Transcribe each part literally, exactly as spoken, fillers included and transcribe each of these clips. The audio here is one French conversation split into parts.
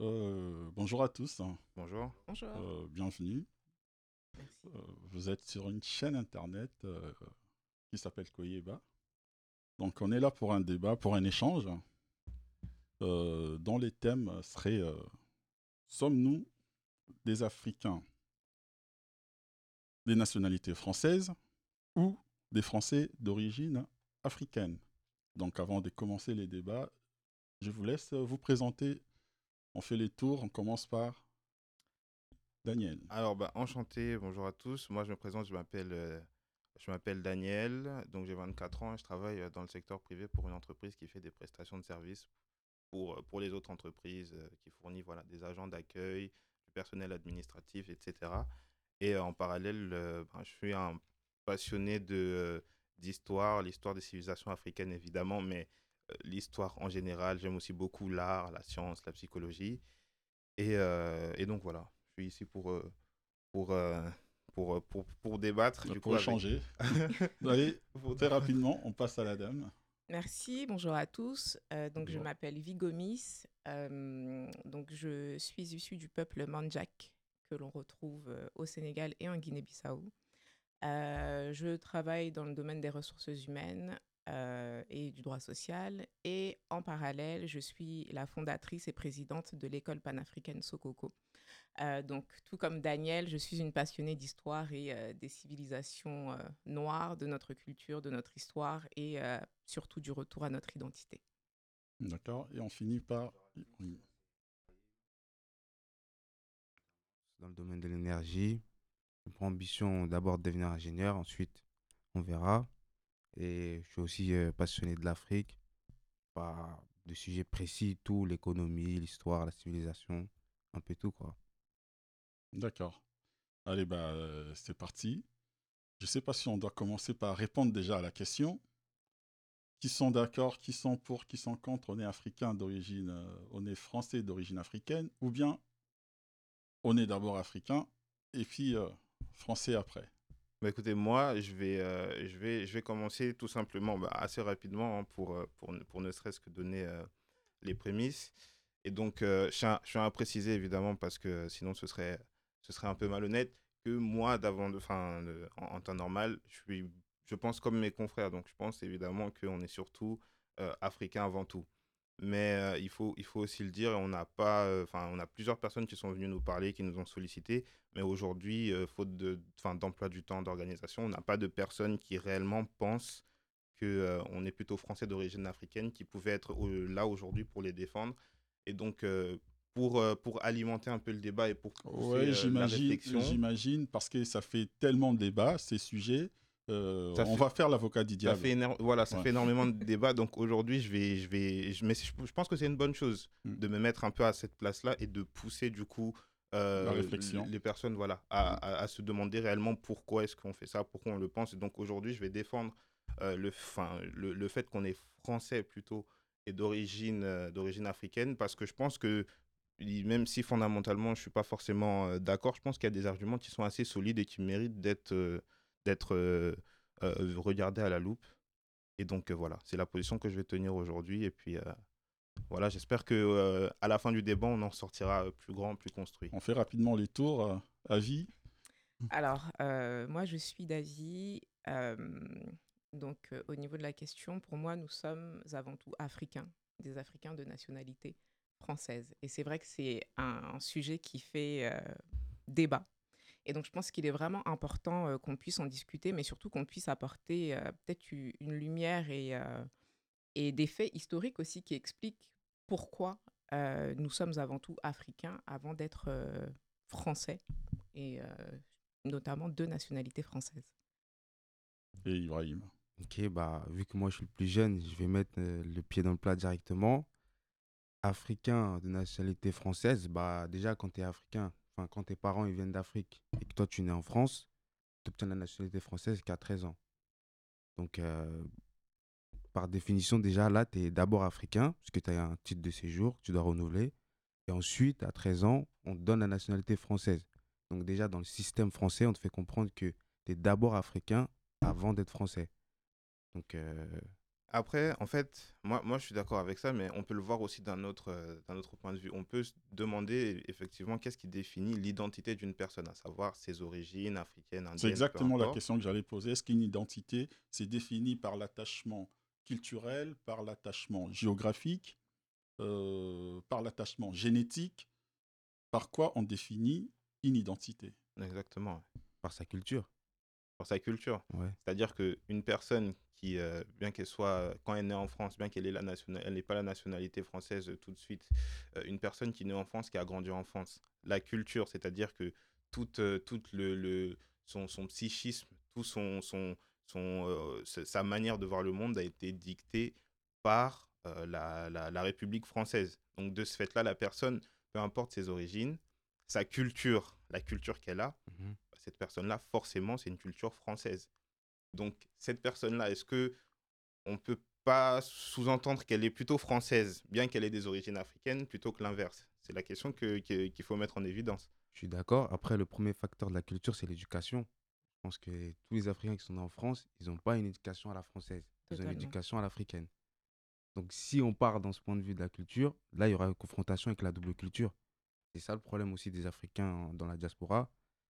Euh, bonjour à tous. Bonjour. Bonjour. Euh, bienvenue. Merci. Euh, vous êtes sur une chaîne internet euh, qui s'appelle Koyeba. Donc on est là pour un débat, pour un échange, euh, dont les thèmes seraient euh, « Sommes-nous des Africains des nationalités françaises ou des Français d'origine africaine ?» Donc avant de commencer les débats, je vous laisse vous présenter. On fait les tours, on commence par Daniel. Alors, bah, enchanté, bonjour à tous. Moi, je me présente, je m'appelle, euh, je m'appelle Daniel, donc j'ai vingt-quatre ans et je travaille dans le secteur privé pour une entreprise qui fait des prestations de services pour, pour les autres entreprises, euh, qui fournit voilà, des agents d'accueil, du personnel administratif, et cetera. Et euh, en parallèle, euh, bah, je suis un passionné de, euh, d'histoire, l'histoire des civilisations africaines évidemment, mais l'histoire en général, j'aime aussi beaucoup l'art, la science, la psychologie. Et, euh, et donc voilà, je suis ici pour, pour, pour, pour, pour débattre. Bah, du pour coup, échanger. Avec... Allez, très rapidement, on passe à la dame. Merci, bonjour à tous. Euh, donc bonjour. Je m'appelle Vigomis. Euh, donc je suis issue du peuple Mandjak, que l'on retrouve au Sénégal et en Guinée-Bissau. Euh, je travaille dans le domaine des ressources humaines. Euh, et du droit social. Et en parallèle, je suis la fondatrice et présidente de l'école panafricaine Sokhokho. Euh, donc, tout comme Daniel, je suis une passionnée d'histoire et euh, des civilisations euh, noires, de notre culture, de notre histoire et euh, surtout du retour à notre identité. D'accord. Et on finit par... Oui. Dans le domaine de l'énergie, je prends ambition d'abord de devenir ingénieur, ensuite on verra. Et je suis aussi euh, passionné de l'Afrique, par des sujets précis, tout, l'économie, l'histoire, la civilisation, un peu tout, quoi. D'accord. Allez, bah, euh, c'est parti. Je ne sais pas si on doit commencer par répondre déjà à la question. Qui sont d'accord, qui sont pour, qui sont contre, on est africain d'origine, euh, on est français d'origine africaine, ou bien on est d'abord africain et puis euh, français après. Bah écoutez, moi, je vais, euh, je, vais, je vais commencer tout simplement bah, assez rapidement hein, pour, pour, pour ne serait-ce que donner euh, les prémices. Et donc, euh, je tiens à préciser, évidemment, parce que sinon, ce serait, ce serait un peu malhonnête, que moi, d'avant, de, fin, de, en, en temps normal, je, suis, je pense comme mes confrères. Donc, je pense évidemment qu'on est surtout euh, africain avant tout. Mais euh, il, faut, il faut aussi le dire, on a, pas, euh, on a plusieurs personnes qui sont venues nous parler, qui nous ont sollicité, mais aujourd'hui, euh, faute de, d'emploi du temps, d'organisation, on n'a pas de personnes qui réellement pensent qu'on euh, est plutôt français d'origine africaine, qui pouvaient être euh, là aujourd'hui pour les défendre. Et donc, euh, pour, euh, pour alimenter un peu le débat et pour pousser ouais, euh, la réflexion... J'imagine, parce que ça fait tellement de débats, ces sujets... Euh, on fait, va faire l'avocat du diable. Ça fait éner- voilà, ça ouais. fait énormément de débats. Donc aujourd'hui, je vais, je vais, je, mais je, je pense que c'est une bonne chose mm. de me mettre un peu à cette place-là et de pousser du coup euh, la réflexion. Les personnes, voilà, à, à, à se demander réellement pourquoi est-ce qu'on fait ça, pourquoi on le pense. Et donc aujourd'hui, je vais défendre euh, le, fin, le, le fait qu'on est français plutôt et d'origine, euh, d'origine africaine, parce que je pense que même si fondamentalement, je suis pas forcément euh, d'accord, je pense qu'il y a des arguments qui sont assez solides et qui méritent d'être euh, d'être euh, euh, regardé à la loupe. Et donc, euh, voilà, c'est la position que je vais tenir aujourd'hui. Et puis, euh, voilà, j'espère qu'à euh, la fin du débat, on en sortira plus grand, plus construit. On fait rapidement les tours. Euh, avis ? Alors, euh, moi, je suis d'avis. Euh, donc, euh, au niveau de la question, pour moi, nous sommes avant tout africains, des Africains de nationalité française. Et c'est vrai que c'est un, un sujet qui fait euh, débat. Et donc, je pense qu'il est vraiment important euh, qu'on puisse en discuter, mais surtout qu'on puisse apporter euh, peut-être une lumière et, euh, et des faits historiques aussi qui expliquent pourquoi euh, nous sommes avant tout africains avant d'être euh, français, et euh, notamment de nationalité française. Et Ibrahim ? Ok, bah, vu que moi je suis le plus jeune, je vais mettre euh, le pied dans le plat directement. Africain de nationalité française, bah, déjà quand tu es africain, enfin, quand tes parents ils viennent d'Afrique et que toi tu es né en France, tu obtiens la nationalité française qu'à treize ans. Donc, euh, par définition, déjà là, tu es d'abord africain, parce que tu as un titre de séjour que tu dois renouveler. Et ensuite, à treize ans, on te donne la nationalité française. Donc, déjà, dans le système français, on te fait comprendre que tu es d'abord africain avant d'être français. Donc, euh, Après, en fait, moi, moi je suis d'accord avec ça, mais on peut le voir aussi d'un autre, euh, d'un autre point de vue. On peut se demander effectivement qu'est-ce qui définit l'identité d'une personne, à savoir ses origines africaines, indiennes. C'est exactement la question que j'allais poser. Est-ce qu'une identité, c'est défini par l'attachement culturel, par l'attachement géographique, euh, par l'attachement génétique? Par quoi on définit une identité? Exactement, par sa culture. Pour sa culture. Ouais. C'est-à-dire qu'une personne qui, euh, bien qu'elle soit, quand elle est née en France, bien qu'elle n'ait nation... pas la nationalité française euh, tout de suite, euh, une personne qui est née en France, qui a grandi en France, la culture, c'est-à-dire que tout, euh, tout le, le, son, son psychisme, tout son, son, son, euh, sa manière de voir le monde a été dictée par euh, la, la, la République française. Donc de ce fait-là, la personne, peu importe ses origines, sa culture, la culture qu'elle a, mmh. cette personne-là, forcément, c'est une culture française. Donc, cette personne-là, est-ce qu'on ne peut pas sous-entendre qu'elle est plutôt française, bien qu'elle ait des origines africaines, plutôt que l'inverse? C'est la question que, que, qu'il faut mettre en évidence. Je suis d'accord. Après, le premier facteur de la culture, c'est l'éducation. Je pense que tous les Africains qui sont nés en France, ils n'ont pas une éducation à la française. Ils Totalement. Ont une éducation à l'africaine. Donc, si on part dans ce point de vue de la culture, là, il y aura une confrontation avec la double culture. C'est ça le problème aussi des Africains dans la diaspora,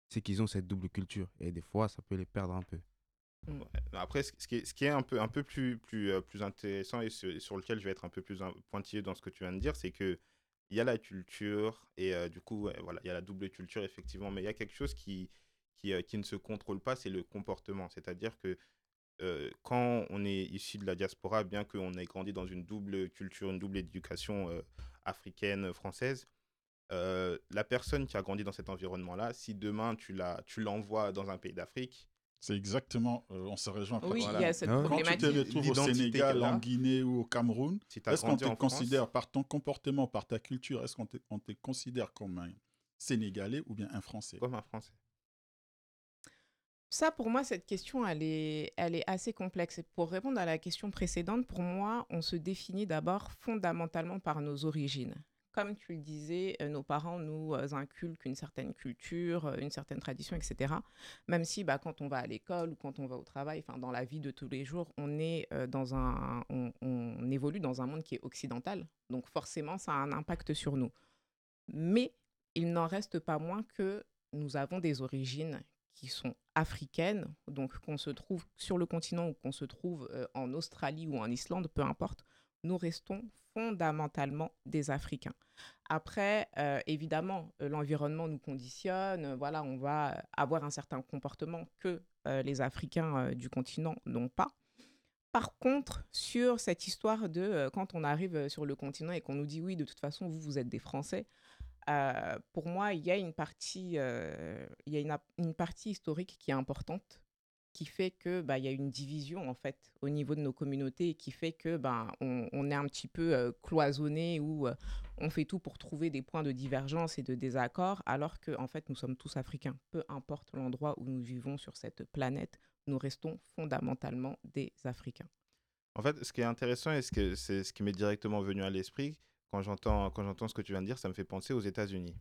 c'est qu'ils ont cette double culture. Et des fois, ça peut les perdre un peu. Mmh. Après, ce qui est, ce qui est un peu, un peu plus, plus, plus intéressant et sur, sur lequel je vais être un peu plus pointilleux dans ce que tu viens de dire, c'est qu'il y a la culture et euh, du coup, ouais, voilà, il y a la double culture, effectivement. Mais il y a quelque chose qui, qui, euh, qui ne se contrôle pas, c'est le comportement. C'est-à-dire que euh, quand on est issu de la diaspora, bien qu'on ait grandi dans une double culture, une double éducation euh, africaine, française, Euh, la personne qui a grandi dans cet environnement-là, si demain tu, la, tu l'envoies dans un pays d'Afrique... C'est exactement, euh, on se rejoint. Oui, il voilà. y a cette ah. problématique. Quand tu te retrouves au Sénégal, en Guinée ou au Cameroun, si est-ce qu'on te France... considère par ton comportement, par ta culture, est-ce qu'on te, on te considère comme un Sénégalais ou bien un Français? Comme un Français. Ça, pour moi, cette question, elle est, elle est assez complexe. Et pour répondre à la question précédente, pour moi, on se définit d'abord fondamentalement par nos origines. Comme tu le disais, nos parents nous inculquent une certaine culture, une certaine tradition, et cetera. Même si, bah, quand on va à l'école ou quand on va au travail, enfin, dans la vie de tous les jours, on est euh, dans un, on, on évolue dans un monde qui est occidental. Donc forcément, ça a un impact sur nous. Mais il n'en reste pas moins que nous avons des origines qui sont africaines, donc qu'on se trouve sur le continent ou qu'on se trouve euh, en Australie ou en Islande, peu importe. Nous restons fondamentalement des Africains. Après, euh, évidemment, l'environnement nous conditionne. Voilà, on va avoir un certain comportement que euh, les Africains euh, du continent n'ont pas. Par contre, sur cette histoire de euh, quand on arrive sur le continent et qu'on nous dit « oui, de toute façon, vous, vous êtes des Français », euh, pour moi, il y a une partie, euh, il y a une, une partie historique qui est importante, qui fait que bah il y a une division en fait au niveau de nos communautés et qui fait que bah on, on est un petit peu euh, cloisonné ou euh, on fait tout pour trouver des points de divergence et de désaccord, alors que en fait nous sommes tous africains, peu importe l'endroit où nous vivons sur cette planète, nous restons fondamentalement des Africains. En fait, ce qui est intéressant et ce que c'est ce qui m'est directement venu à l'esprit quand j'entends quand j'entends ce que tu viens de dire, ça me fait penser aux États-Unis.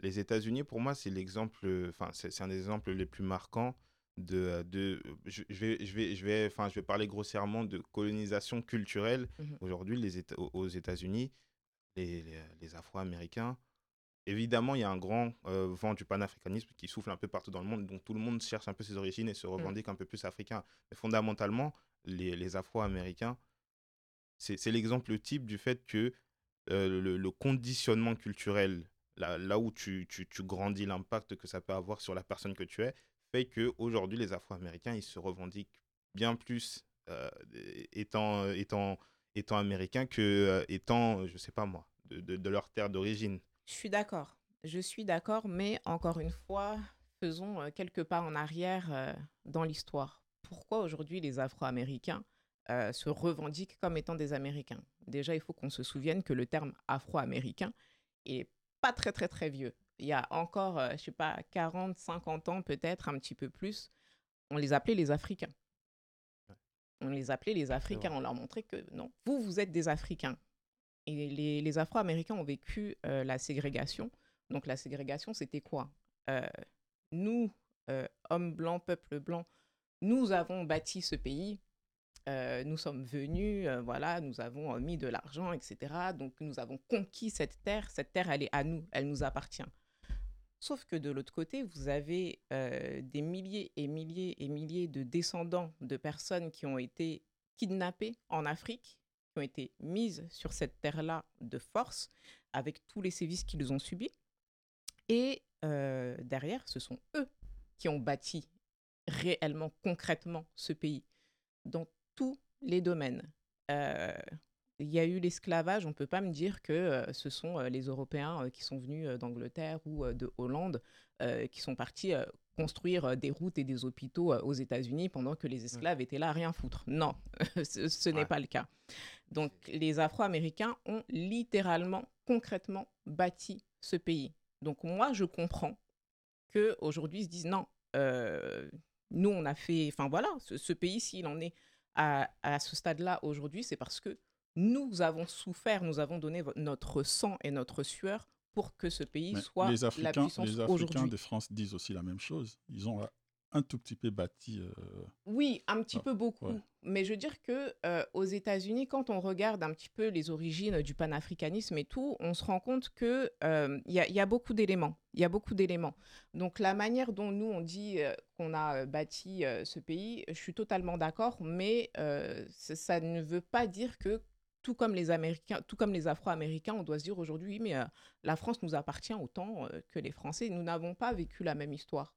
Les États-Unis, pour moi, c'est l'exemple, enfin c'est, c'est un des exemples les plus marquants de de je, je vais je vais je vais enfin je vais parler grossièrement de colonisation culturelle. Mmh. Aujourd'hui, les Éta- aux États-Unis, les, les les Afro-Américains, évidemment, il y a un grand euh, vent du panafricanisme qui souffle un peu partout dans le monde, donc tout le monde cherche un peu ses origines et se revendique mmh. un peu plus africain. Mais fondamentalement, les les Afro-Américains, c'est c'est l'exemple type du fait que euh, le, le conditionnement culturel, là là où tu tu tu grandis, l'impact que ça peut avoir sur la personne que tu es, fait qu'aujourd'hui, les Afro-Américains, ils se revendiquent bien plus euh, étant, étant, étant Américains que euh, étant, je ne sais pas moi, de, de, de leur terre d'origine. Je suis d'accord. Je suis d'accord, mais encore une fois, faisons quelques pas en arrière euh, dans l'histoire. Pourquoi aujourd'hui les Afro-Américains euh, se revendiquent comme étant des Américains? Déjà, il faut qu'on se souvienne que le terme Afro-Américain n'est pas très, très, très vieux. Il y a encore, euh, je ne sais pas, quarante, cinquante ans peut-être, un petit peu plus, on les appelait les Africains. On les appelait les Africains, on leur montrait que non, vous, vous êtes des Africains. Et les, les Afro-Américains ont vécu euh, la ségrégation. Donc la ségrégation, c'était quoi? euh, Nous, euh, hommes blancs, peuple blanc, nous avons bâti ce pays Euh, nous sommes venus, euh, voilà, nous avons euh, mis de l'argent, et cetera. Donc, nous avons conquis cette terre. Cette terre, elle est à nous, elle nous appartient. Sauf que de l'autre côté, vous avez euh, des milliers et milliers et milliers de descendants de personnes qui ont été kidnappées en Afrique, qui ont été mises sur cette terre-là de force, avec tous les sévices qu'ils ont subis. Et euh, derrière, ce sont eux qui ont bâti réellement, concrètement, ce pays. Dans tous les domaines. Euh, il y a eu l'esclavage, on ne peut pas me dire que euh, ce sont euh, les Européens euh, qui sont venus euh, d'Angleterre ou euh, de Hollande euh, qui sont partis euh, construire euh, des routes et des hôpitaux euh, aux États-Unis pendant que les esclaves ouais. étaient là à rien foutre. Non, ce, ce n'est ouais. pas le cas. Donc les Afro-Américains ont littéralement, concrètement bâti ce pays. Donc moi, je comprends qu'aujourd'hui, ils se disent non, euh, nous, on a fait... Enfin, voilà, ce, ce pays, s'il en est à, à ce stade-là aujourd'hui, c'est parce que nous avons souffert, nous avons donné vo- notre sang et notre sueur pour que ce pays Mais soit la puissance aujourd'hui. Les Africains de France disent aussi la même chose. Ils ont un tout petit peu bâti... Euh... Oui, un petit ah, peu beaucoup. Ouais. Mais je veux dire qu'aux euh, États-Unis, quand on regarde un petit peu les origines du panafricanisme et tout, on se rend compte qu'il euh, y, y a beaucoup d'éléments. Il y a beaucoup d'éléments. Donc la manière dont nous, on dit euh, qu'on a bâti euh, ce pays, je suis totalement d'accord, mais euh, ça ne veut pas dire que, tout comme les Américains, tout comme les Afro-Américains, on doit se dire aujourd'hui, mais euh, la France nous appartient autant euh, que les Français. Nous n'avons pas vécu la même histoire.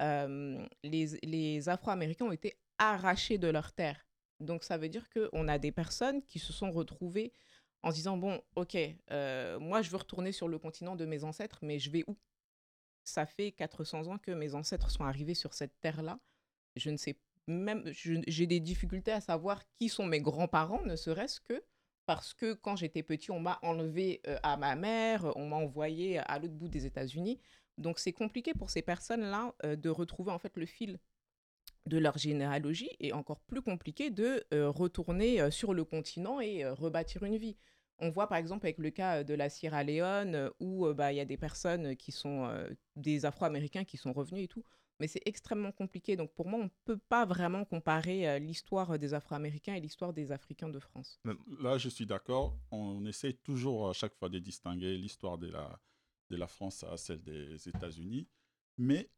Euh, les, les Afro-Américains ont été arrachés de leur terre. Donc, ça veut dire qu'on a des personnes qui se sont retrouvées en se disant, bon, OK, euh, moi, je veux retourner sur le continent de mes ancêtres, mais je vais où? Ça fait quatre cents ans que mes ancêtres sont arrivés sur cette terre-là. Je ne sais même... Je, j'ai des difficultés à savoir qui sont mes grands-parents, ne serait-ce que parce que quand j'étais petit, on m'a enlevé euh, à ma mère, on m'a envoyé à l'autre bout des États-Unis. Donc, c'est compliqué pour ces personnes-là euh, de retrouver en fait le fil de leur généalogie et encore plus compliqué de euh, retourner euh, sur le continent et euh, rebâtir une vie. On voit par exemple avec le cas de la Sierra Leone euh, où euh, bah, y a des personnes qui sont euh, des Afro-Américains qui sont revenus et tout, mais c'est extrêmement compliqué. Donc, pour moi, on ne peut pas vraiment comparer euh, l'histoire des Afro-Américains et l'histoire des Africains de France. Là, je suis d'accord. On essaie toujours à chaque fois de distinguer l'histoire de la... de la France à celle des États-Unis. Mais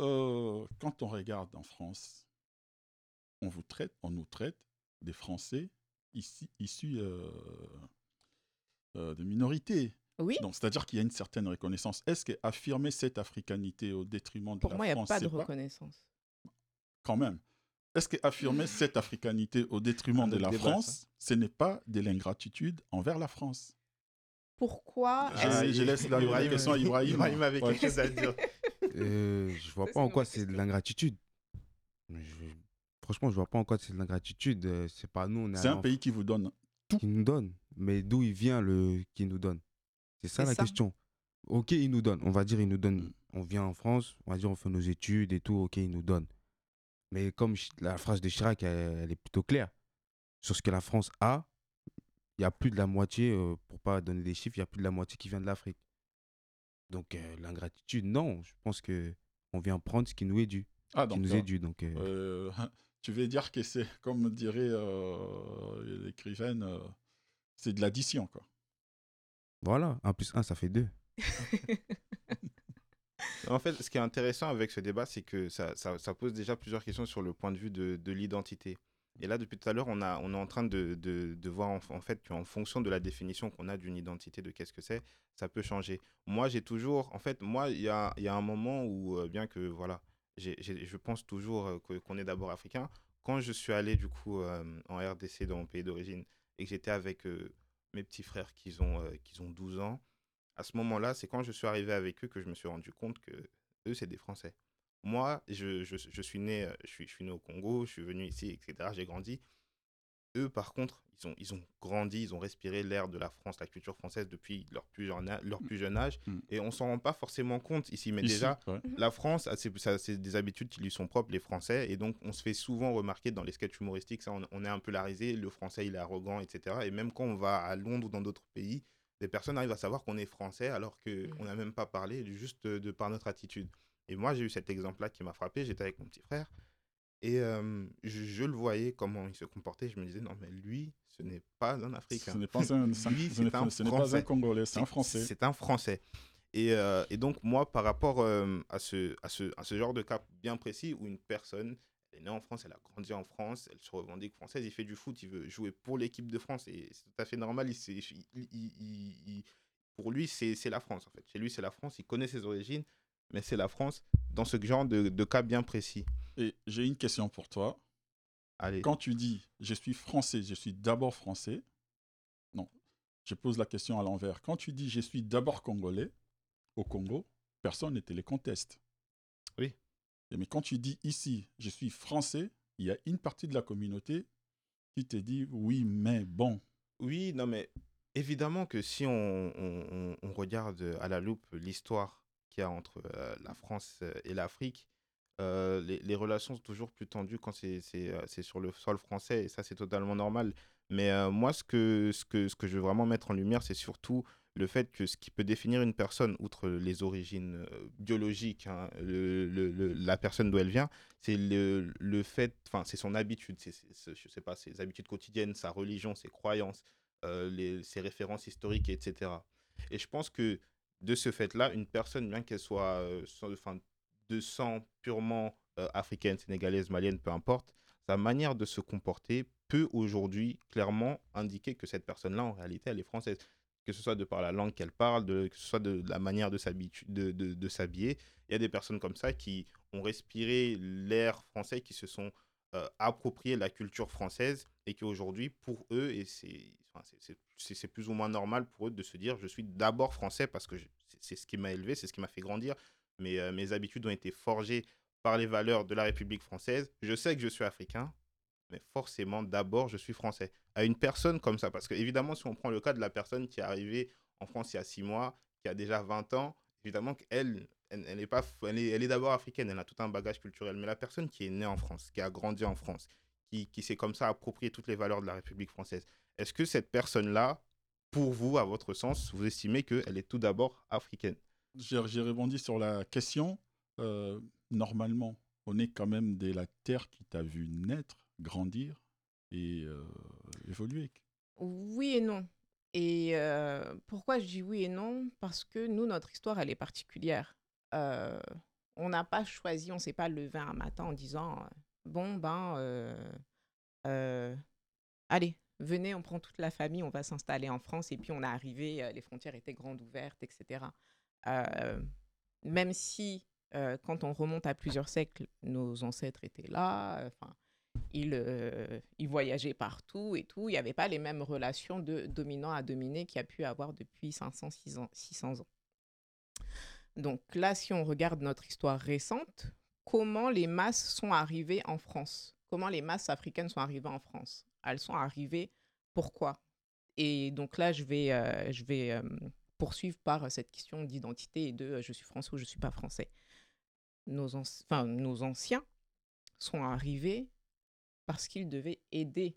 euh, quand on regarde en France, on, vous traite, on nous traite des Français ici, issus euh, euh, de minorités. Oui. Donc, c'est-à-dire qu'il y a une certaine reconnaissance. Est-ce qu'affirmer cette africanité au détriment de Pour la moi, France... Pour moi, il n'y a pas de reconnaissance. Pas... Quand même. Est-ce qu'affirmer cette africanité au détriment ah, de la débat, France, ça. ce n'est pas de l'ingratitude envers la France? Pourquoi ah, Je laisse la question à Ibrahim. Ibrahim avait quelque chose à dire. Euh, je vois pas en quoi c'est de l'ingratitude. Je... Franchement, je vois pas en quoi c'est de l'ingratitude. C'est pas nous. On est c'est un pays qui vous donne tout. Qui nous donne. Mais d'où il vient le qui nous donne? C'est ça c'est la ça. question. Ok, il nous donne. On va dire il nous donne. On vient en France. On va dire on fait nos études et tout. Ok, il nous donne. Mais comme la phrase de Chirac, elle, elle est plutôt claire sur ce que la France a. Il y a plus de la moitié, euh, pour ne pas donner des chiffres, il y a plus de la moitié qui vient de l'Afrique. Donc euh, l'ingratitude, non. Je pense qu'on vient prendre ce qui nous est dû. Ah, donc, qui nous est dû donc, euh... Euh, tu veux dire que c'est, comme dirait euh, l'écrivaine, euh, c'est de l'addition, quoi. Voilà, un plus un, ça fait deux. En fait, ce qui est intéressant avec ce débat, c'est que ça, ça, ça pose déjà plusieurs questions sur le point de vue de, de l'identité. Et là, depuis tout à l'heure, on, a, on est en train de, de, de voir en, en fait qu'en fonction de la définition qu'on a d'une identité, de qu'est-ce que c'est, ça peut changer. Moi, j'ai toujours... En fait, moi, il y a, y a un moment où, euh, bien que, voilà, j'ai, j'ai, je pense toujours euh, que, qu'on est d'abord africain. Quand je suis allé, du coup, euh, en R D C, dans mon pays d'origine, et que j'étais avec euh, mes petits frères qui ont, euh, qui ont douze ans, à ce moment-là, c'est quand je suis arrivé avec eux que je me suis rendu compte que eux, c'est des Français. Moi, je, je, je, suis né, je, suis, je suis né au Congo, je suis venu ici, et cetera. J'ai grandi. Eux, par contre, ils ont, ils ont grandi, ils ont respiré l'air de la France, la culture française depuis leur plus jeune, leur plus jeune âge. Mm. Et on ne s'en rend pas forcément compte ici. Mais ici, déjà, ouais. la France, c'est, ça, c'est des habitudes qui lui sont propres, les Français. Et donc, on se fait souvent remarquer dans les sketchs humoristiques, ça, on, on est un peu la risée, le Français, il est arrogant, et cetera. Et même quand on va à Londres ou dans d'autres pays, des personnes arrivent à savoir qu'on est Français alors qu'on mm. n'a même pas parlé, juste de, de par notre attitude. Et moi, j'ai eu cet exemple-là qui m'a frappé. J'étais avec mon petit frère Et euh, je, je le voyais comment il se comportait. Je me disais, non, mais lui, ce n'est pas un Africain. Ce n'est pas un, lui, c'est un, ce n'est pas un Congolais, c'est, c'est un Français. C'est un Français. Et, euh, et donc, moi, par rapport euh, à, ce, à, ce, à ce genre de cas bien précis où une personne elle est née en France, elle a grandi en France, elle se revendique française, il fait du foot, il veut jouer pour l'équipe de France. Et c'est tout à fait normal. Il, c'est, il, il, il, il, pour lui, c'est, c'est la France, en fait. Chez lui, c'est la France. Il connaît ses origines, mais c'est la France dans ce genre de, de cas bien précis. Et j'ai une question pour toi. Allez. Quand tu dis « je suis français », je suis d'abord français. Non, je pose la question à l'envers. Quand tu dis « je suis d'abord congolais », au Congo, personne ne te les conteste. Oui. Et mais quand tu dis ici « je suis français », il y a une partie de la communauté qui te dit « oui, mais bon ». Oui, non mais évidemment que si on, on, on regarde à la loupe l'histoire qu'il y a entre euh, la France et l'Afrique, Euh, les, les relations sont toujours plus tendues quand c'est, c'est, c'est sur le sol français, et ça c'est totalement normal. Mais euh, moi ce que, ce, que, ce que je veux vraiment mettre en lumière, c'est surtout le fait que ce qui peut définir une personne, outre les origines euh, biologiques, hein, le, le, le, la personne d'où elle vient, c'est le, le fait, enfin c'est son habitude, c'est, c'est, c'est, je sais pas, ses habitudes quotidiennes, sa religion, ses croyances, euh, les, ses références historiques, et cetera. Et je pense que de ce fait-là, une personne, bien qu'elle soit euh, sans, enfin, de sang purement euh, africaine, sénégalaise, malienne, peu importe, sa manière de se comporter peut aujourd'hui clairement indiquer que cette personne-là, en réalité, elle est française. Que ce soit de par la langue qu'elle parle, de, que ce soit de, de la manière de, de, de, de s'habiller. Il y a des personnes comme ça qui ont respiré l'air français, qui se sont euh, approprié la culture française et qui aujourd'hui, pour eux, et c'est, enfin, c'est, c'est, c'est plus ou moins normal pour eux de se dire « je suis d'abord français parce que je, c'est, c'est ce qui m'a élevé, c'est ce qui m'a fait grandir ». Mes, euh, mes habitudes ont été forgées par les valeurs de la République française. Je sais que je suis africain, mais forcément, d'abord, je suis français. À une personne comme ça, parce que évidemment, si on prend le cas de la personne qui est arrivée en France il y a six mois, qui a déjà vingt ans, évidemment qu'elle, elle, elle est pas, elle est, elle est d'abord africaine, elle a tout un bagage culturel. Mais la personne qui est née en France, qui a grandi en France, qui, qui s'est comme ça approprié toutes les valeurs de la République française, est-ce que cette personne-là, pour vous, à votre sens, vous estimez qu'elle est tout d'abord africaine ? J'ai, j'ai rebondi sur la question. Euh, normalement, on est quand même de la terre qui t'a vu naître, grandir et euh, évoluer. Oui et non. Et euh, pourquoi je dis oui et non ? Parce que nous, notre histoire, elle est particulière. Euh, on n'a pas choisi, on ne s'est pas levé un matin en disant « bon, ben, euh, euh, allez ». Venez, on prend toute la famille, on va s'installer en France et puis on est arrivé, les frontières étaient grandes ouvertes, et cetera. Euh, même si, euh, quand on remonte à plusieurs siècles, nos ancêtres étaient là, enfin, euh, ils, euh, ils voyageaient partout et tout, il n'y avait pas les mêmes relations de dominant à dominé qu'il y a pu avoir depuis cinq cents, six cents ans. Donc là, si on regarde notre histoire récente, comment les masses sont arrivées en France ? Comment les masses africaines sont arrivées en France ? Elles sont arrivées, pourquoi ? Et donc là, je vais... Euh, je vais euh, poursuivre par cette question d'identité et de euh, je suis français ou je ne suis pas français. Nos, anci- nos anciens sont arrivés parce qu'ils devaient aider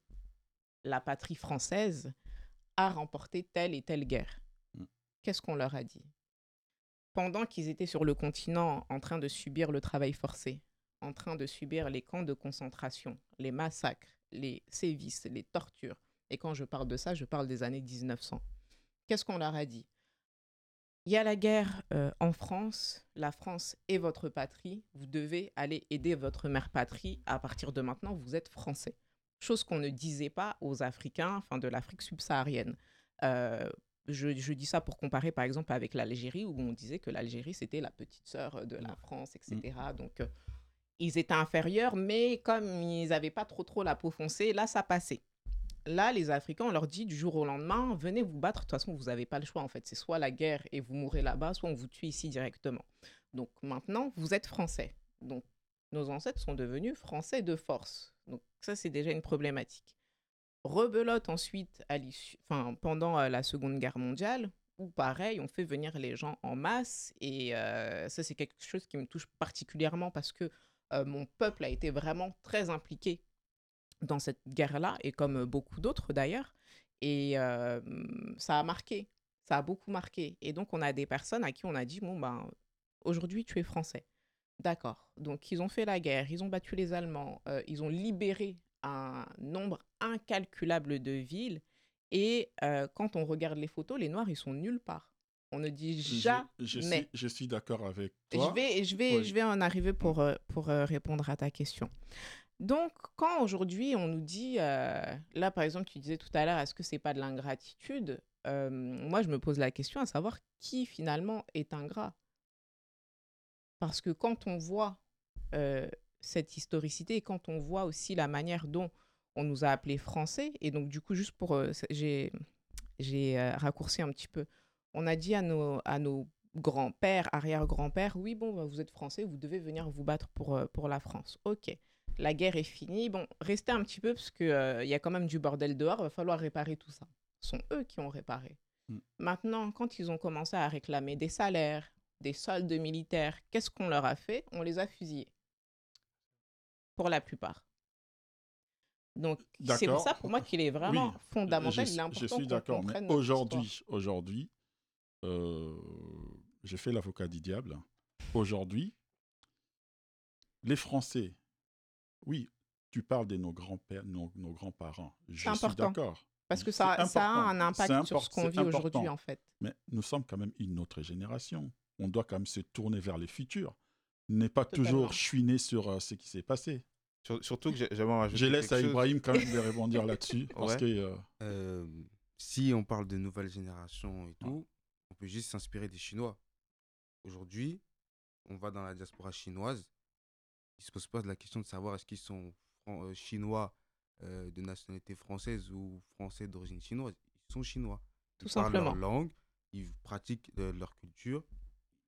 la patrie française à remporter telle et telle guerre. Mmh. Qu'est-ce qu'on leur a dit ? Pendant qu'ils étaient sur le continent en train de subir le travail forcé, en train de subir les camps de concentration, les massacres, les sévices, les tortures, et quand je parle de ça, je parle des années dix-neuf cents. Qu'est-ce qu'on leur a dit ? Il y a la guerre euh, en France, la France est votre patrie, vous devez aller aider votre mère patrie, à partir de maintenant, vous êtes français. Chose qu'on ne disait pas aux Africains, enfin de l'Afrique subsaharienne. Euh, je, je dis ça pour comparer par exemple avec l'Algérie, où on disait que l'Algérie c'était la petite sœur de la France, et cetera. Donc euh, ils étaient inférieurs, mais comme ils n'avaient pas trop trop la peau foncée, là ça passait. Là, les Africains, on leur dit du jour au lendemain, venez vous battre, de toute façon, vous n'avez pas le choix, en fait. C'est soit la guerre et vous mourrez là-bas, soit on vous tue ici directement. Donc maintenant, vous êtes français. Donc nos ancêtres sont devenus français de force. Donc ça, c'est déjà une problématique. Rebelote ensuite, à l'issue, enfin, pendant la Seconde Guerre mondiale, où pareil, on fait venir les gens en masse. Et euh, ça, c'est quelque chose qui me touche particulièrement parce que euh, mon peuple a été vraiment très impliqué dans cette guerre-là, et comme beaucoup d'autres d'ailleurs, et euh, ça a marqué, ça a beaucoup marqué. Et donc, on a des personnes à qui on a dit, bon, ben, aujourd'hui, tu es français. D'accord. Donc, ils ont fait la guerre, ils ont battu les Allemands, euh, ils ont libéré un nombre incalculable de villes. Et euh, quand on regarde les photos, les Noirs, ils sont nulle part. On ne dit jamais. Je, je, suis, je suis d'accord avec toi. Je vais, je vais, oui. je vais en arriver pour, pour répondre à ta question. Donc, quand aujourd'hui, on nous dit... Euh, là, par exemple, tu disais tout à l'heure, est-ce que ce n'est pas de l'ingratitude ? euh, Moi, je me pose la question à savoir qui, finalement, est ingrat. Parce que quand on voit euh, cette historicité et quand on voit aussi la manière dont on nous a appelés Français, et donc, du coup, juste pour... Euh, j'ai j'ai euh, raccourci un petit peu... On a dit à nos, à nos grands-pères, arrière-grands-pères, oui, bon, bah, vous êtes français, vous devez venir vous battre pour, pour la France. OK, la guerre est finie. Bon, restez un petit peu parce qu'il euh, y a quand même du bordel dehors, il va falloir réparer tout ça. Ce sont eux qui ont réparé. Mm. Maintenant, quand ils ont commencé à réclamer des salaires, des soldes militaires, qu'est-ce qu'on leur a fait ? On les a fusillés, pour la plupart. Donc, d'accord. C'est pour ça, pour moi, qu'il est vraiment oui. fondamental. Je, il est important je suis d'accord, mais aujourd'hui, aujourd'hui, Euh, je fais l'avocat du diable. Aujourd'hui, les Français, oui, tu parles de nos grands-pères, nos, nos grands-parents. Je c'est important, suis d'accord. Parce que ça, ça a un impact import- sur ce qu'on vit important. Aujourd'hui, en fait. Mais nous sommes quand même une autre génération. On doit quand même se tourner vers le futur. N'est pas totalement. Toujours chouiner sur euh, ce qui s'est passé. Surtout que j'avais rajouté. Je laisse à Ibrahim chose. Quand même de rebondir là-dessus. Parce ouais. que, euh... Euh, si on parle de nouvelle génération et tout. Ah. On peut juste s'inspirer des Chinois. Aujourd'hui, on va dans la diaspora chinoise. Ils ne se posent pas la question de savoir est-ce qu'ils sont fran- euh, chinois euh, de nationalité française ou français d'origine chinoise. Ils sont chinois. Ils Tout simplement. Ils parlent leur langue, ils pratiquent euh, leur culture.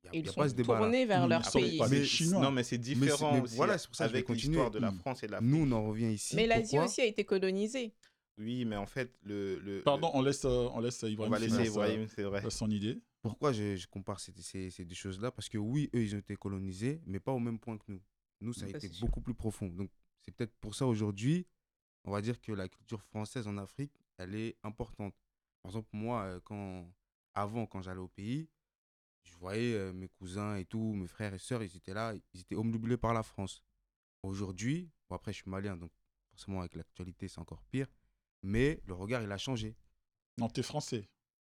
Y a, ils y a sont pas ce tournés vers ils leur pays. Mais, chinois. Non, mais c'est différent mais c'est, mais aussi voilà, c'est pour ça avec l'histoire de la France et de l'Afrique. Nous, on en revient ici. Mais l'Asie Pourquoi aussi a été colonisée. Oui, mais en fait, le... le Pardon, le... on laisse, euh, on laisse Ibrahim. On va laisser Ibrahim, c'est vrai. Son idée. Pourquoi je, je compare ces, ces, ces deux choses-là ? Parce que oui, eux, ils ont été colonisés, mais pas au même point que nous. Nous, ça a ça, été beaucoup sûr. Plus profond. Donc, c'est peut-être pour ça, aujourd'hui, on va dire que la culture française en Afrique, elle est importante. Par exemple, moi, quand, avant, quand j'allais au pays, je voyais euh, mes cousins et tout, mes frères et sœurs, ils étaient là, ils étaient obnubilés par la France. Aujourd'hui, bon, après, je suis malien, donc forcément, avec l'actualité, c'est encore pire. Mais le regard, il a changé. Non, t'es français,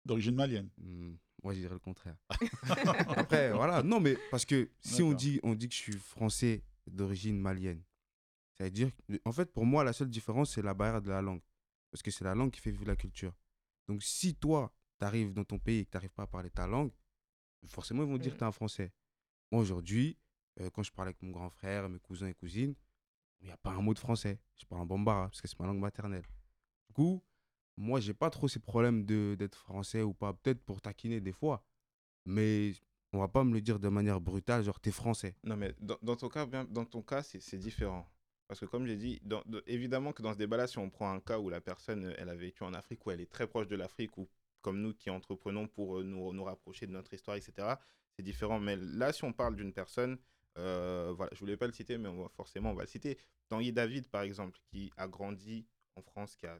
d'origine malienne. Mmh, moi, je dirais le contraire. Après, voilà. Non, mais parce que si D'accord. on dit, on dit que je suis français d'origine malienne, ça veut dire... En fait, pour moi, la seule différence, c'est la barrière de la langue. Parce que c'est la langue qui fait vivre la culture. Donc, si toi, t'arrives dans ton pays et que t'arrives pas à parler ta langue, forcément, ils vont mmh. dire que t'es un français. Moi, aujourd'hui, euh, quand je parle avec mon grand frère, mes cousins et cousines, il n'y a pas un mot de français. Je parle en bambara, parce que c'est ma langue maternelle. Du coup, moi, j'ai pas trop ces problèmes de, d'être français ou pas, peut-être pour taquiner des fois, mais on va pas me le dire de manière brutale, genre t'es français. Non, mais dans, dans ton cas, dans ton cas c'est, c'est différent. Parce que comme j'ai dit, dans, de, évidemment que dans ce débat-là, si on prend un cas où la personne, elle a vécu en Afrique, où elle est très proche de l'Afrique, ou comme nous qui entreprenons pour nous, nous rapprocher de notre histoire, et cetera, c'est différent. Mais là, si on parle d'une personne... Euh, voilà, je voulais pas le citer, mais on va, forcément, on va le citer. Tanguy David, par exemple, qui a grandi en France, qui a...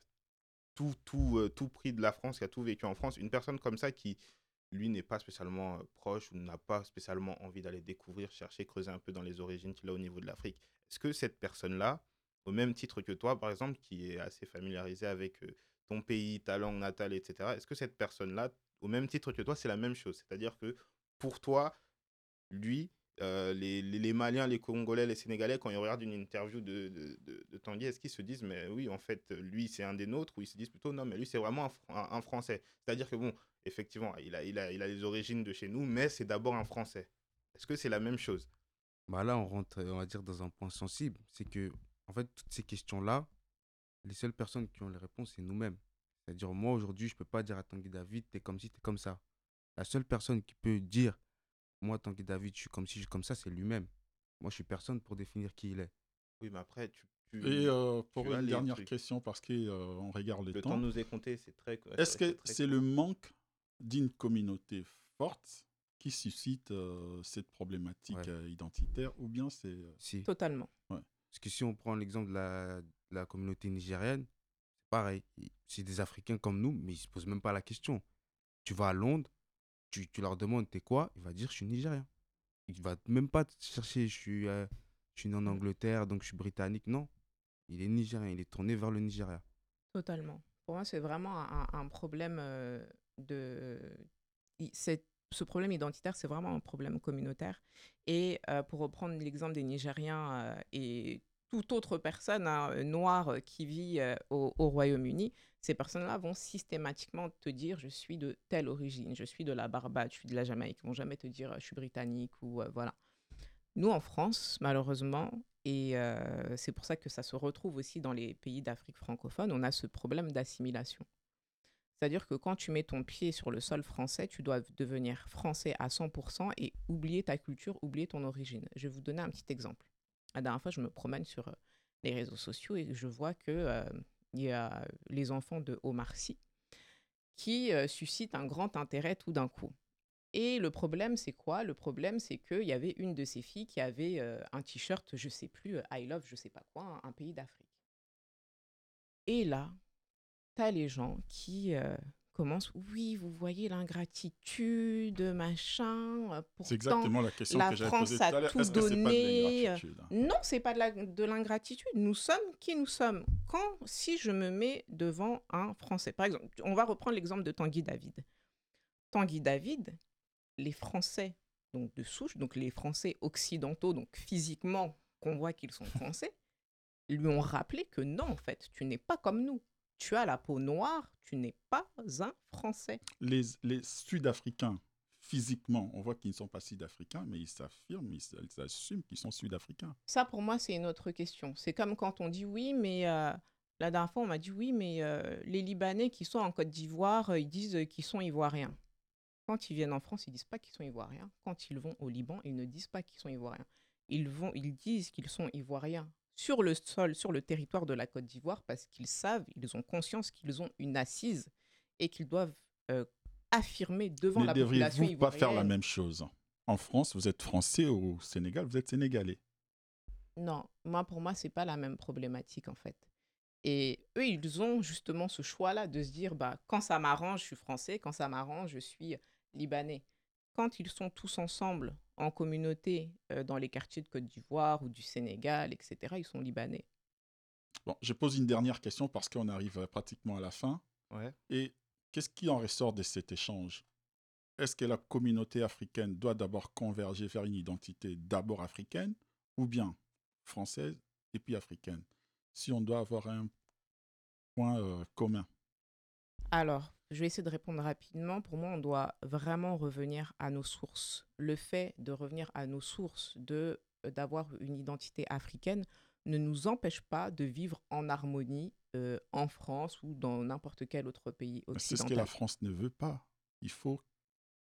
Tout, tout, euh, tout pris de la France, qui a tout vécu en France. Une personne comme ça qui, lui, n'est pas spécialement euh, proche ou n'a pas spécialement envie d'aller découvrir, chercher, creuser un peu dans les origines qu'il a au niveau de l'Afrique. Est-ce que cette personne-là, au même titre que toi, par exemple, qui est assez familiarisée avec euh, ton pays, ta langue natale, et cetera, est-ce que cette personne-là, au même titre que toi, c'est la même chose ? C'est-à-dire que pour toi, lui, euh, les, les, les Maliens, les Congolais, les Sénégalais, quand ils regardent une interview de, de, de, de Tanguy, est-ce qu'ils se disent, mais oui, en fait, lui, c'est un des nôtres, ou ils se disent plutôt, non, mais lui, c'est vraiment un, un, un Français. C'est-à-dire que, bon, effectivement, il a, il a, il a les origines de chez nous, mais c'est d'abord un Français. Est-ce que c'est la même chose ? Bah là, on rentre, on va dire, dans un point sensible. C'est que, en fait, toutes ces questions-là, les seules personnes qui ont les réponses, c'est nous-mêmes. C'est-à-dire, moi, aujourd'hui, je ne peux pas dire à Tanguy David, t'es comme ci, t'es comme ça. La seule personne qui peut dire, moi, Tanguy David, je suis comme si je suis comme ça, c'est lui-même. Moi, je suis personne pour définir qui il est. Oui, mais après, tu... tu Et euh, pour tu une dernière trucs. question, parce qu'on euh, regarde les le temps. Le temps nous est compté, c'est très... Est-ce que c'est, c'est le manque d'une communauté forte qui suscite euh, cette problématique ouais. euh, identitaire, ou bien c'est... Euh... Si. Totalement. Ouais. Parce que si on prend l'exemple de la, de la communauté nigérienne, c'est pareil. C'est des Africains comme nous, mais ils ne se posent même pas la question. Tu vas à Londres, Tu, tu leur demandes t'es quoi, il va dire je suis nigérien. Il va même pas te chercher, je suis, euh, je suis né en Angleterre, donc je suis britannique. Non, il est nigérien, il est tourné vers le Nigeria. Totalement. Pour moi, c'est vraiment un, un problème euh, de... C'est... Ce problème identitaire, c'est vraiment un problème communautaire. Et euh, pour reprendre l'exemple des Nigériens euh, et toute autre personne hein, noire qui vit euh, au, au Royaume-Uni, ces personnes-là vont systématiquement te dire « je suis de telle origine, je suis de la Barbade, je suis de la Jamaïque ». Ils ne vont jamais te dire « je suis britannique » ou euh, voilà. Nous, en France, malheureusement, et euh, c'est pour ça que ça se retrouve aussi dans les pays d'Afrique francophone, on a ce problème d'assimilation. C'est-à-dire que quand tu mets ton pied sur le sol français, tu dois devenir français à cent pour cent et oublier ta culture, oublier ton origine. Je vais vous donner un petit exemple. La dernière fois, je me promène sur les réseaux sociaux et je vois qu'il euh, y a les enfants de Omar Sy qui euh, suscitent un grand intérêt tout d'un coup. Et le problème, c'est quoi? Le problème, c'est qu'il y avait une de ces filles qui avait euh, un t-shirt, je ne sais plus, I love, je ne sais pas quoi, un, un pays d'Afrique. Et là... t'as les gens qui euh, commencent, oui, vous voyez l'ingratitude, machin. Pourtant, c'est exactement la question la que j'avais France posée tout à l'heure. Est-ce que c'est pas de l'ingratitude? Non, c'est pas de, la, de l'ingratitude. Nous sommes qui nous sommes. Quand, si je me mets devant un Français, par exemple, on va reprendre l'exemple de Tanguy David. Tanguy David, les Français donc de souche, donc les Français occidentaux, donc physiquement qu'on voit qu'ils sont Français, lui ont rappelé que non, en fait, tu n'es pas comme nous. Tu as la peau noire, tu n'es pas un Français. Les, les Sud-Africains, physiquement, on voit qu'ils ne sont pas Sud-Africains, mais ils s'affirment, ils, ils assument qu'ils sont Sud-Africains. Ça, pour moi, c'est une autre question. C'est comme quand on dit oui, mais euh, la dernière fois, on m'a dit oui, mais euh, les Libanais qui sont en Côte d'Ivoire, ils disent qu'ils sont Ivoiriens. Quand ils viennent en France, ils ne disent pas qu'ils sont Ivoiriens. Quand ils vont au Liban, ils ne disent pas qu'ils sont Ivoiriens. Ils, vont, ils disent qu'ils sont Ivoiriens. Sur le sol, sur le territoire de la Côte d'Ivoire, parce qu'ils savent, ils ont conscience qu'ils ont une assise et qu'ils doivent euh, affirmer devant Mais la population ivoirienne. Ne devriez-vous pas faire la même chose? En France, vous êtes Français, au Sénégal, vous êtes Sénégalais. Non, moi, pour moi, ce n'est pas la même problématique, en fait. Et eux, ils ont justement ce choix-là de se dire, bah, quand ça m'arrange, je suis Français, quand ça m'arrange, je suis Libanais. Quand ils sont tous ensemble, en communauté, euh, dans les quartiers de Côte d'Ivoire ou du Sénégal, et cetera, ils sont Libanais. Bon, je pose une dernière question parce qu'on arrive pratiquement à la fin. Ouais. Et qu'est-ce qui en ressort de cet échange? Est-ce que la communauté africaine doit d'abord converger vers une identité d'abord africaine ou bien française et puis africaine? Si on doit avoir un point euh, commun. Alors... Je vais essayer de répondre rapidement. Pour moi, on doit vraiment revenir à nos sources. Le fait de revenir à nos sources, de, d'avoir une identité africaine, ne nous empêche pas de vivre en harmonie euh, en France ou dans n'importe quel autre pays occidental. C'est ce que la France ne veut pas. Il faut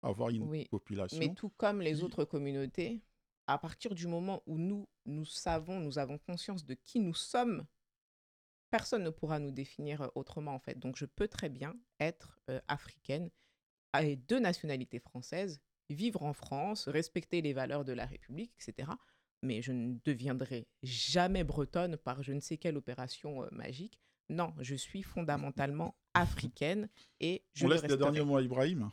avoir une oui, population... Mais tout comme les qui... autres communautés, à partir du moment où nous, nous savons, nous avons conscience de qui nous sommes, personne ne pourra nous définir autrement, en fait. Donc, je peux très bien être euh, africaine, avec deux nationalités françaises, vivre en France, respecter les valeurs de la République, et cetera. Mais je ne deviendrai jamais bretonne par je ne sais quelle opération euh, magique. Non, je suis fondamentalement africaine et je le resterai. On laisse le dernier mot à Ibrahim.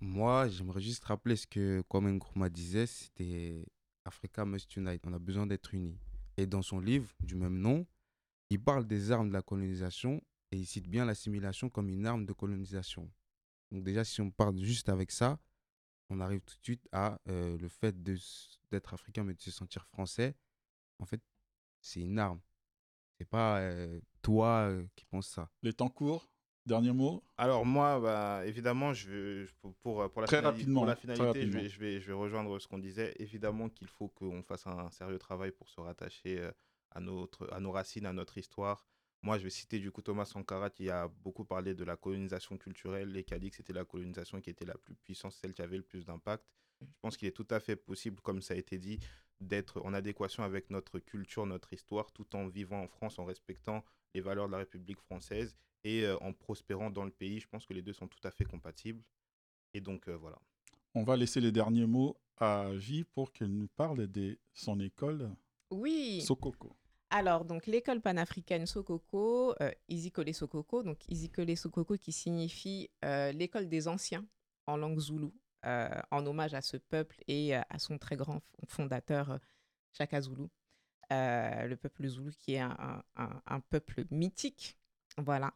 Moi, j'aimerais juste rappeler ce que Kwame Nkrumah disait, c'était « Africa must unite », on a besoin d'être unis. Et dans son livre du même nom, il parle des armes de la colonisation et il cite bien l'assimilation comme une arme de colonisation. Donc déjà, si on part juste avec ça, on arrive tout de suite à euh, le fait de, d'être africain mais de se sentir français. En fait, c'est une arme. C'est pas euh, toi euh, qui penses ça. Les temps courts, dernier mot. Alors moi, bah, évidemment, je, pour, pour, pour, la très finali- pour la finalité, je vais, je, vais, je vais rejoindre ce qu'on disait. Évidemment qu'il faut qu'on fasse un sérieux travail pour se rattacher... Euh, À, notre, à nos racines, à notre histoire. Moi, je vais citer du coup Thomas Sankara qui a beaucoup parlé de la colonisation culturelle et qui a dit que c'était la colonisation qui était la plus puissante, celle qui avait le plus d'impact. Je pense qu'il est tout à fait possible, comme ça a été dit, d'être en adéquation avec notre culture, notre histoire, tout en vivant en France, en respectant les valeurs de la République française et euh, en prospérant dans le pays. Je pense que les deux sont tout à fait compatibles. Et donc, euh, voilà. On va laisser les derniers mots à J pour qu'elle nous parle de son école oui. Sokhokho. Alors, donc, l'école panafricaine Sokhokho, euh, Izikole Sokhokho, donc Izikole Sokhokho qui signifie euh, l'école des anciens en langue zoulou. euh, en hommage à ce peuple et euh, à son très grand fondateur, euh, Shaka Zulu, euh, le peuple Zulu qui est un, un, un peuple mythique. Voilà.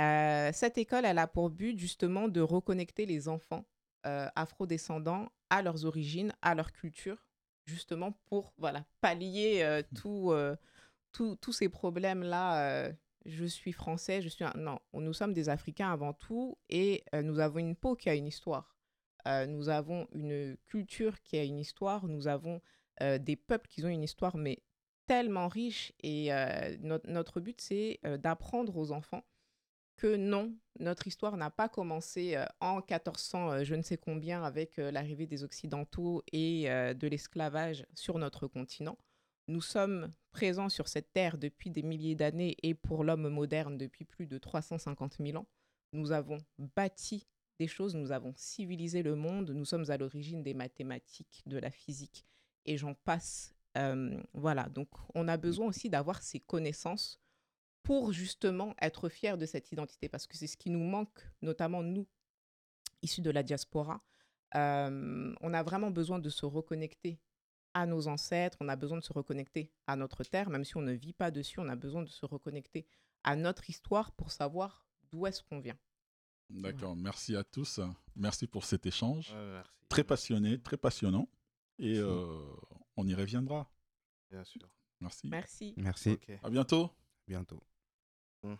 Euh, cette école, elle a pour but justement de reconnecter les enfants euh, afro-descendants à leurs origines, à leur culture, justement pour voilà, pallier euh, tout, euh, tout, tous ces problèmes-là. Euh, je suis français, je suis un... Non, nous sommes des Africains avant tout et euh, nous avons une peau qui a une histoire. Euh, nous avons une culture qui a une histoire. Nous avons euh, des peuples qui ont une histoire, mais tellement riche. Et euh, no- notre but, c'est euh, d'apprendre aux enfants que non, notre histoire n'a pas commencé euh, en quatorze cents, euh, je ne sais combien, avec euh, l'arrivée des Occidentaux et euh, de l'esclavage sur notre continent. Nous sommes présents sur cette terre depuis des milliers d'années et pour l'homme moderne depuis plus de trois cent cinquante mille ans. Nous avons bâti des choses, nous avons civilisé le monde, nous sommes à l'origine des mathématiques, de la physique et j'en passe. Euh, voilà, donc on a besoin aussi d'avoir ces connaissances pour justement être fiers de cette identité parce que c'est ce qui nous manque, notamment nous, issus de la diaspora. Euh, on a vraiment besoin de se reconnecter à nos ancêtres, on a besoin de se reconnecter à notre terre, même si on ne vit pas dessus, on a besoin de se reconnecter à notre histoire pour savoir d'où est-ce qu'on vient. D'accord, voilà. Merci à tous, merci pour cet échange, ouais, merci. Très passionné, très passionnant, et euh, on y reviendra. Bien sûr. Merci. Merci. Merci. Okay. À bientôt. À bientôt. Mmh.